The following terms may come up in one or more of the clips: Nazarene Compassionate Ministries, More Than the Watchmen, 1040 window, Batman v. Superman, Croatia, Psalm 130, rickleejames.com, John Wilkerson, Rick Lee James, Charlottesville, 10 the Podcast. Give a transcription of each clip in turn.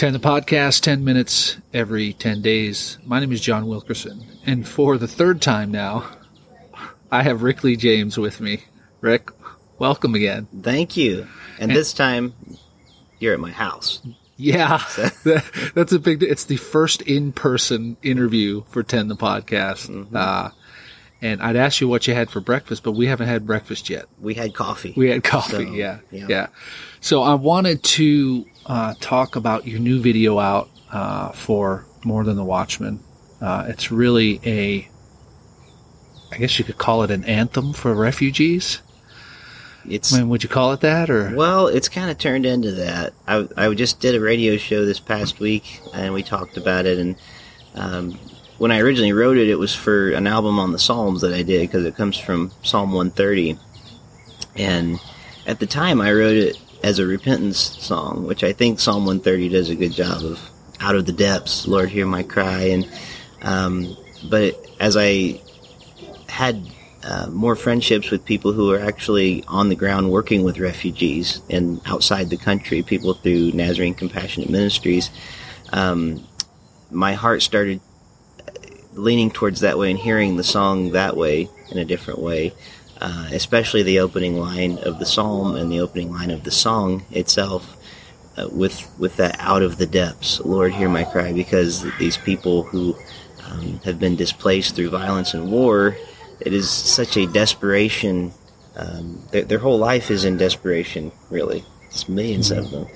10 the Podcast, 10 minutes every 10 days. My name is John Wilkerson, and for the third time now, I have Rick Lee James with me. Rick, welcome again. Thank you. And this time, you're at my house. Yeah, so. That's a big deal. It's the first in-person interview for 10 the Podcast. Mm-hmm. And I'd ask you what you had for breakfast, but we haven't had breakfast yet. We had coffee. So, yeah. So I wanted to talk about your new video out for More Than the Watchmen. It's really I guess you could call it an anthem for refugees. Would you call it that? Or well, it's kind of turned into that. I just did a radio show this past week, and we talked about it, and when I originally wrote it, it was for an album on the Psalms that I did, because it comes from Psalm 130. And at the time, I wrote it as a repentance song, which I think Psalm 130 does a good job of. Out of the depths, Lord, hear my cry. And but as I had more friendships with people who are actually on the ground working with refugees and outside the country, people through Nazarene Compassionate Ministries, my heart started leaning towards that way and hearing the song that way in a different way, especially the opening line of the psalm and the opening line of the song itself, with that out of the depths, Lord, hear my cry, because these people who have been displaced through violence and war, it is such a desperation. Their whole life is in desperation, really. It's millions of them.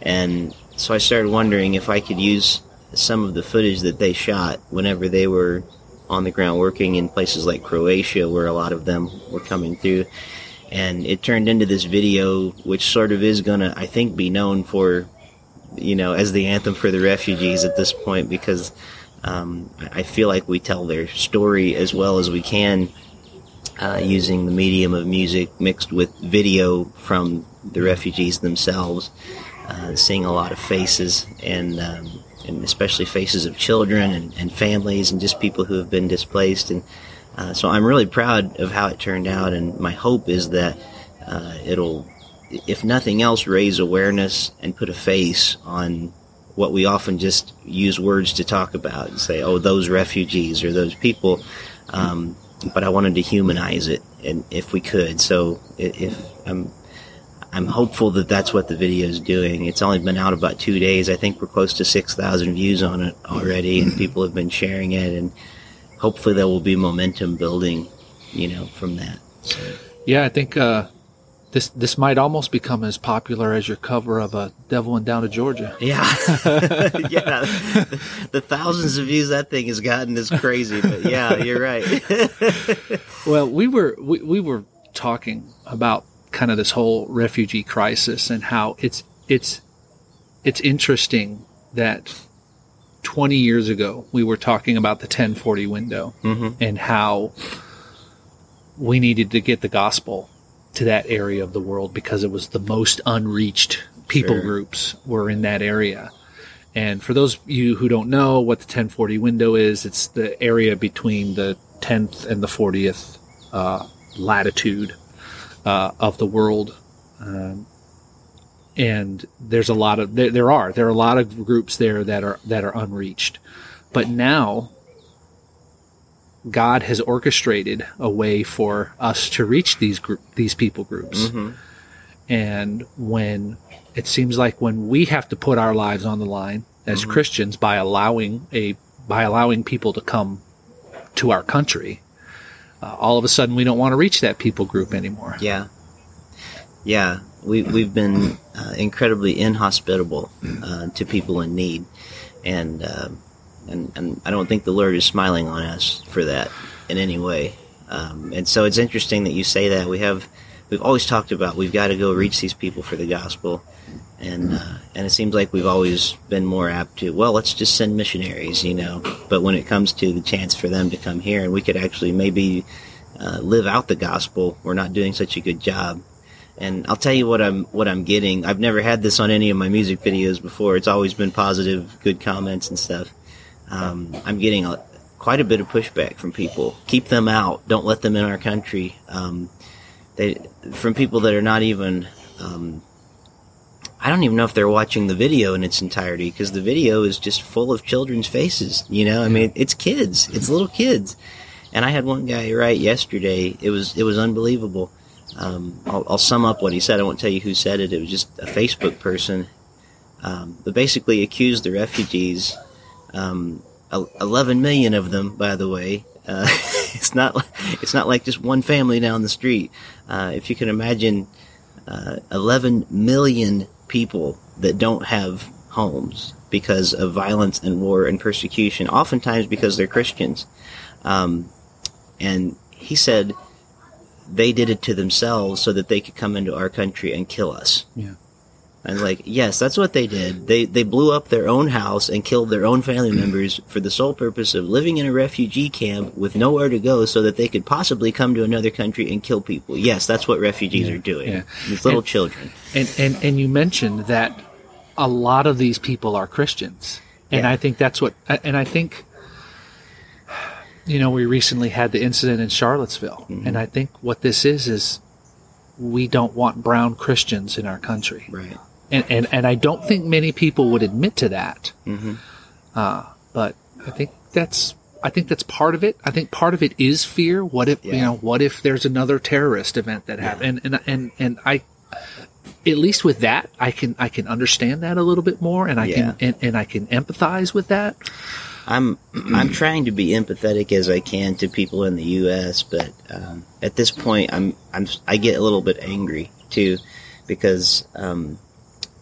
And so I started wondering if I could use some of the footage that they shot whenever they were on the ground working in places like Croatia, where a lot of them were coming through. And it turned into this video, which sort of is going to, I think, be known for, as the anthem for the refugees at this point, because I feel like we tell their story as well as we can using the medium of music mixed with video from the refugees themselves, seeing a lot of faces and especially faces of children and families and just people who have been displaced. And so I'm really proud of how it turned out, and my hope is that it'll, if nothing else, raise awareness and put a face on what we often just use words to talk about and say, oh, those refugees or those people. But I wanted to humanize it, and if we could. So I'm hopeful that that's what the video is doing. It's only been out about 2 days. I think we're close to 6,000 views on it already, and people have been sharing it, and hopefully there will be momentum building, from that. So. Yeah, I think this might almost become as popular as your cover of a Devil Went Down to Georgia. Yeah. Yeah. The thousands of views that thing has gotten is crazy, but yeah, you're right. Well, we were talking about kind of this whole refugee crisis and how it's interesting that 20 years ago we were talking about the 1040 window, mm-hmm. and how we needed to get the gospel to that area of the world because it was the most unreached people, sure. groups were in that area. And for those of you who don't know what the 1040 window is, it's the area between the 10th and the 40th latitude of the world, and there's a lot of there are a lot of groups there that are unreached. But now God has orchestrated a way for us to reach these people groups. Mm-hmm. And when it seems like when we have to put our lives on the line as mm-hmm. Christians by allowing people to come to our country, all of a sudden, we don't want to reach that people group anymore. Yeah. We've been incredibly inhospitable to people in need, and I don't think the Lord is smiling on us for that in any way. And so it's interesting that you say that. We've always talked about we've got to go reach these people for the gospel, and it seems like we've always been more apt to, well, let's just send missionaries, but when it comes to the chance for them to come here and we could actually maybe live out the gospel, we're not doing such a good job. And I'll tell you what I'm getting. I've never had this on any of my music videos before. It's always been positive, good comments and stuff. I'm getting quite a bit of pushback from people. Keep them out. Don't let them in our country. From people that are not even I don't even know if they're watching the video in its entirety, because the video is just full of children's faces. You know, I mean, it's kids. It's little kids. And I had one guy write yesterday. It was unbelievable. I'll sum up what he said. I won't tell you who said it. It was just a Facebook person. But basically accused the refugees, 11 million of them, by the way. It's not like just one family down the street. If you can imagine, 11 million people that don't have homes because of violence and war and persecution, oftentimes because they're Christians. And he said they did it to themselves so that they could come into our country and kill us. Yeah. And like, yes, that's what they did. They blew up their own house and killed their own family members for the sole purpose of living in a refugee camp with nowhere to go so that they could possibly come to another country and kill people. Yes, that's what refugees are doing. Yeah. These little children. And you mentioned that a lot of these people are Christians. And I think that's what, and I think, you know, we recently had the incident in Charlottesville. Mm-hmm. And I think what this is we don't want brown Christians in our country. Right. And I don't think many people would admit to that. Mm-hmm. But I think that's part of it. I think part of it is fear. What if what if there's another terrorist event that happened? And I, at least with that, I can understand that a little bit more, and I can empathize with that. I'm trying to be empathetic as I can to people in the U.S., but at this point, I get a little bit angry too, because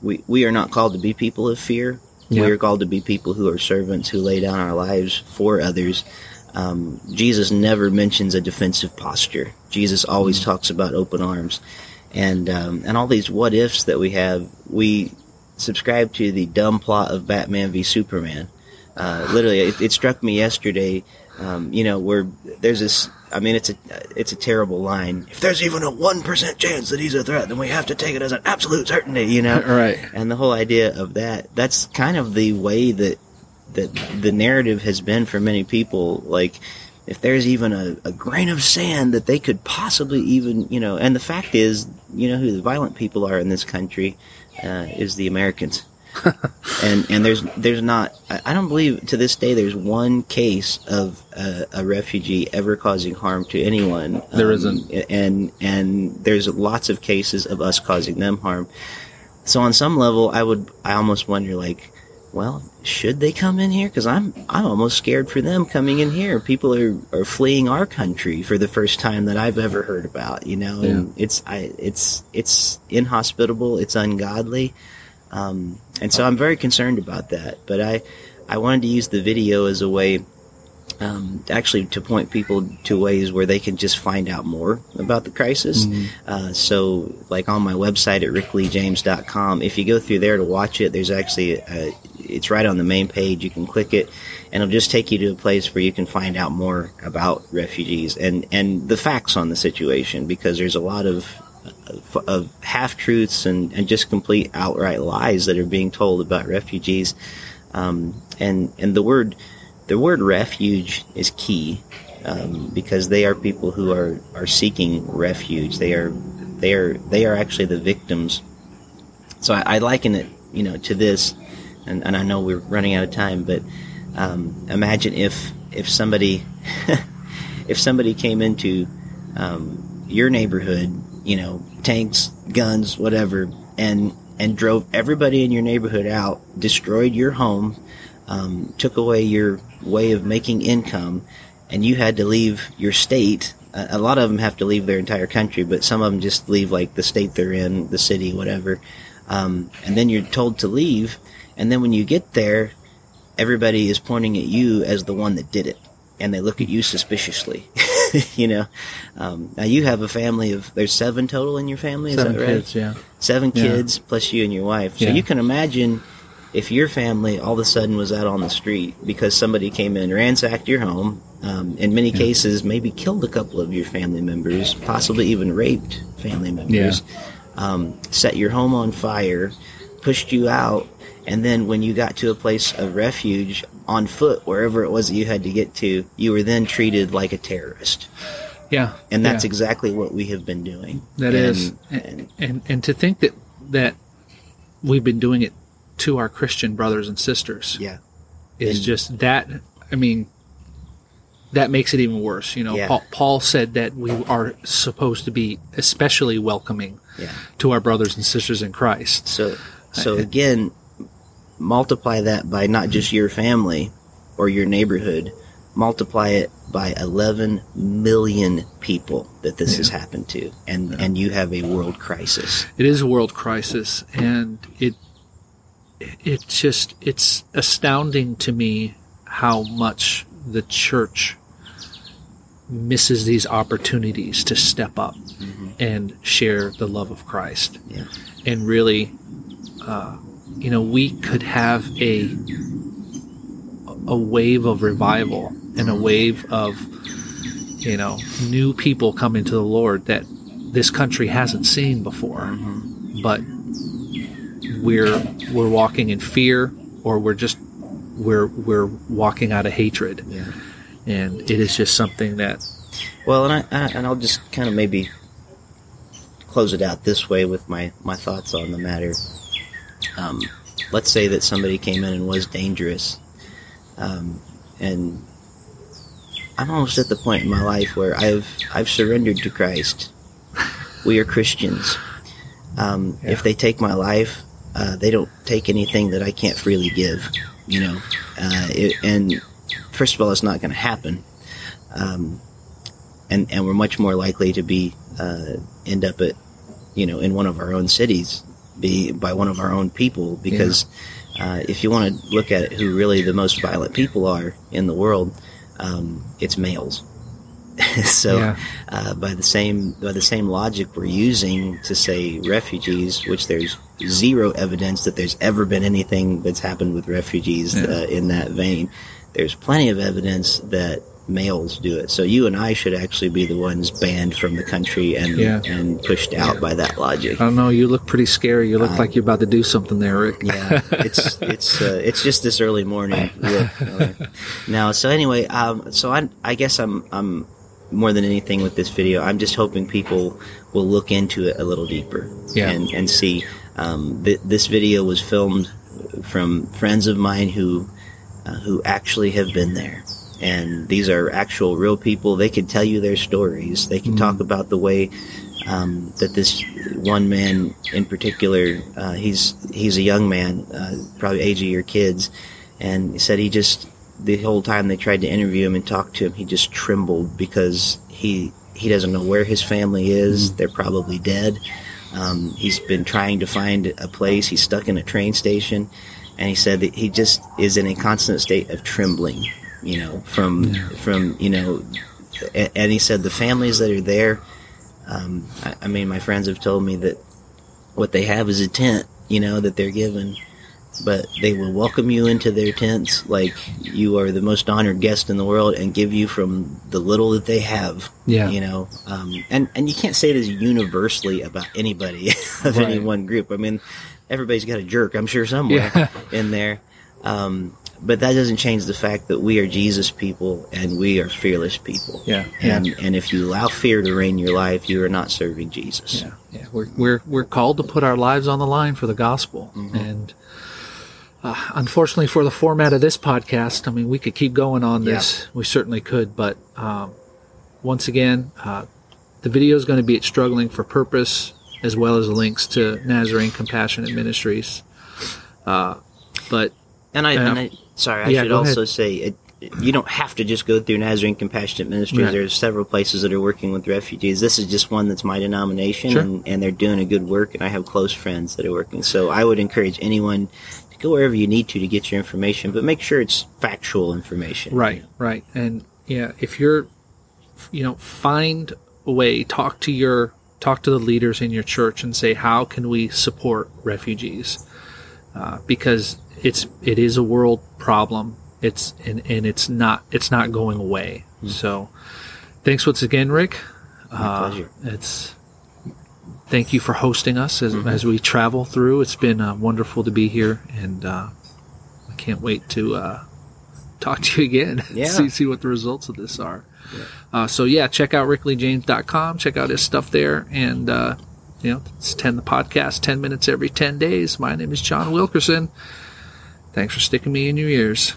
We are not called to be people of fear. Yep. We are called to be people who are servants, who lay down our lives for others. Jesus never mentions a defensive posture. Jesus always talks about open arms. And all these what ifs that we have, we subscribe to the dumb plot of Batman v. Superman. Literally, it struck me yesterday, where there's this, I mean, it's a terrible line. If there's even a 1% chance that he's a threat, then we have to take it as an absolute certainty, you know? Right. And the whole idea of that's kind of the way that the narrative has been for many people. Like, if there's even a grain of sand that they could possibly even, you know, and the fact is, you know, who the violent people are in this country is the Americans. and there's not, I don't believe to this day there's one case of a refugee ever causing harm to anyone. There isn't, and there's lots of cases of us causing them harm. So on some level, I almost wonder, like, well, should they come in here? Because I'm almost scared for them coming in here. People are fleeing our country for the first time that I've ever heard about. You know, and it's inhospitable, it's ungodly. And so I'm very concerned about that, but I wanted to use the video as a way, actually to point people to ways where they can just find out more about the crisis. Mm-hmm. So like on my website at rickleejames.com, if you go through there to watch it, there's actually, it's right on the main page. You can click it and it'll just take you to a place where you can find out more about refugees and the facts on the situation, because there's a lot of half-truths and just complete outright lies that are being told about refugees. And the word refuge is key, because they are people who are seeking refuge. They are actually the victims. So I liken it, you know, to this, and I know we're running out of time, but imagine if somebody came into your neighborhood, you know, tanks, guns, whatever, and drove everybody in your neighborhood out, destroyed your home, took away your way of making income, and you had to leave your state. A lot of them have to leave their entire country, but some of them just leave, like, the state they're in, the city, whatever. And then you're told to leave, and then when you get there, everybody is pointing at you as the one that did it, and they look at you suspiciously. You know, now you have a family of, there's 7 total in your family, is that right? 7 kids, yeah. 7 kids plus you and your wife. So you can imagine if your family all of a sudden was out on the street because somebody came in, ransacked your home, in many cases maybe killed a couple of your family members, possibly even raped family members, set your home on fire, pushed you out, and then when you got to a place of refuge on foot, wherever it was that you had to get to, you were then treated like a terrorist. Yeah. And that's exactly what we have been doing. That is. And to think that we've been doing it to our Christian brothers and sisters. Yeah. It's just that, I mean, that makes it even worse. You know, yeah. Paul said that we are supposed to be especially welcoming yeah. to our brothers and sisters in Christ. So again, multiply that by not just your family or your neighborhood, multiply it by 11 million people that this has happened to, and you have a world crisis. It is a world crisis, and it's astounding to me how much the church misses these opportunities to step up mm-hmm. and share the love of Christ. Yeah. And really, we could have a wave of revival and a wave of, new people coming to the Lord that this country hasn't seen before. Mm-hmm. But we're walking in fear, or we're walking out of hatred. Yeah. And it is just something that... Well, I'll just kind of maybe close it out this way with my thoughts on the matter. Let's say that somebody came in and was dangerous. And I'm almost at the point in my life where I've surrendered to Christ. We are Christians. If they take my life, they don't take anything that I can't freely give. And first of all, it's not going to happen, and we're much more likely to be end up at in one of our own cities, be by one of our own people, because if you want to look at who really the most violent people are in the world, it's males. So by the same logic we're using to say refugees, which there's zero evidence that there's ever been anything that's happened with refugees in that vein. There's plenty of evidence that males do it. So you and I should actually be the ones banned from the country and pushed out by that logic. I don't know. You look pretty scary. You look like you're about to do something there, Rick. Yeah, it's just this early morning. No, so anyway, so I guess I'm more than anything with this video, I'm just hoping people will look into it a little deeper and see. This video was filmed from friends of mine who actually have been there. And these are actual real people. They can tell you their stories. They can talk about the way that this one man in particular, he's a young man, probably age of your kids, and he said the whole time they tried to interview him and talk to him, he just trembled because he doesn't know where his family is. They're probably dead. He's been trying to find a place. He's stuck in a train station, and he said that he just is in a constant state of trembling, and he said the families that are there, my friends have told me that what they have is a tent, that they're given, but they will welcome you into their tents like you are the most honored guest in the world and give you from the little that they have. Yeah. And you can't say this universally about anybody of any one group. I mean, everybody's got a jerk, I'm sure, somewhere in there. But that doesn't change the fact that we are Jesus people and we are fearless people. Yeah. And if you allow fear to reign your life, you are not serving Jesus. Yeah. Yeah. We're called to put our lives on the line for the gospel. Mm-hmm. And unfortunately, for the format of this podcast, I mean, we could keep going on this. Yeah. We certainly could. But once again, the video is going to be at Struggling for Purpose, as well as links to Nazarene Compassionate Ministries. I should also say, you don't have to just go through Nazarene Compassionate Ministries. Right. There's several places that are working with refugees. This is just one that's my denomination, sure. and they're doing a good work, and I have close friends that are working. So I would encourage anyone to go wherever you need to get your information, but make sure it's factual information. Right, right. And, if you're, find a way, talk to the leaders in your church and say, how can we support refugees? Because it is a world problem. It's and it's not going away. Mm-hmm. So, thanks once again, Rick. My pleasure. Thank you for hosting us as we travel through. It's been wonderful to be here, and I can't wait to talk to you again. Yeah. see what the results of this are. Yeah. Check out rickleejames.com. Check out his stuff there, and You know, it's 10 the Podcast, 10 minutes every 10 days. My name is John Wilkerson. Thanks for sticking me in your ears.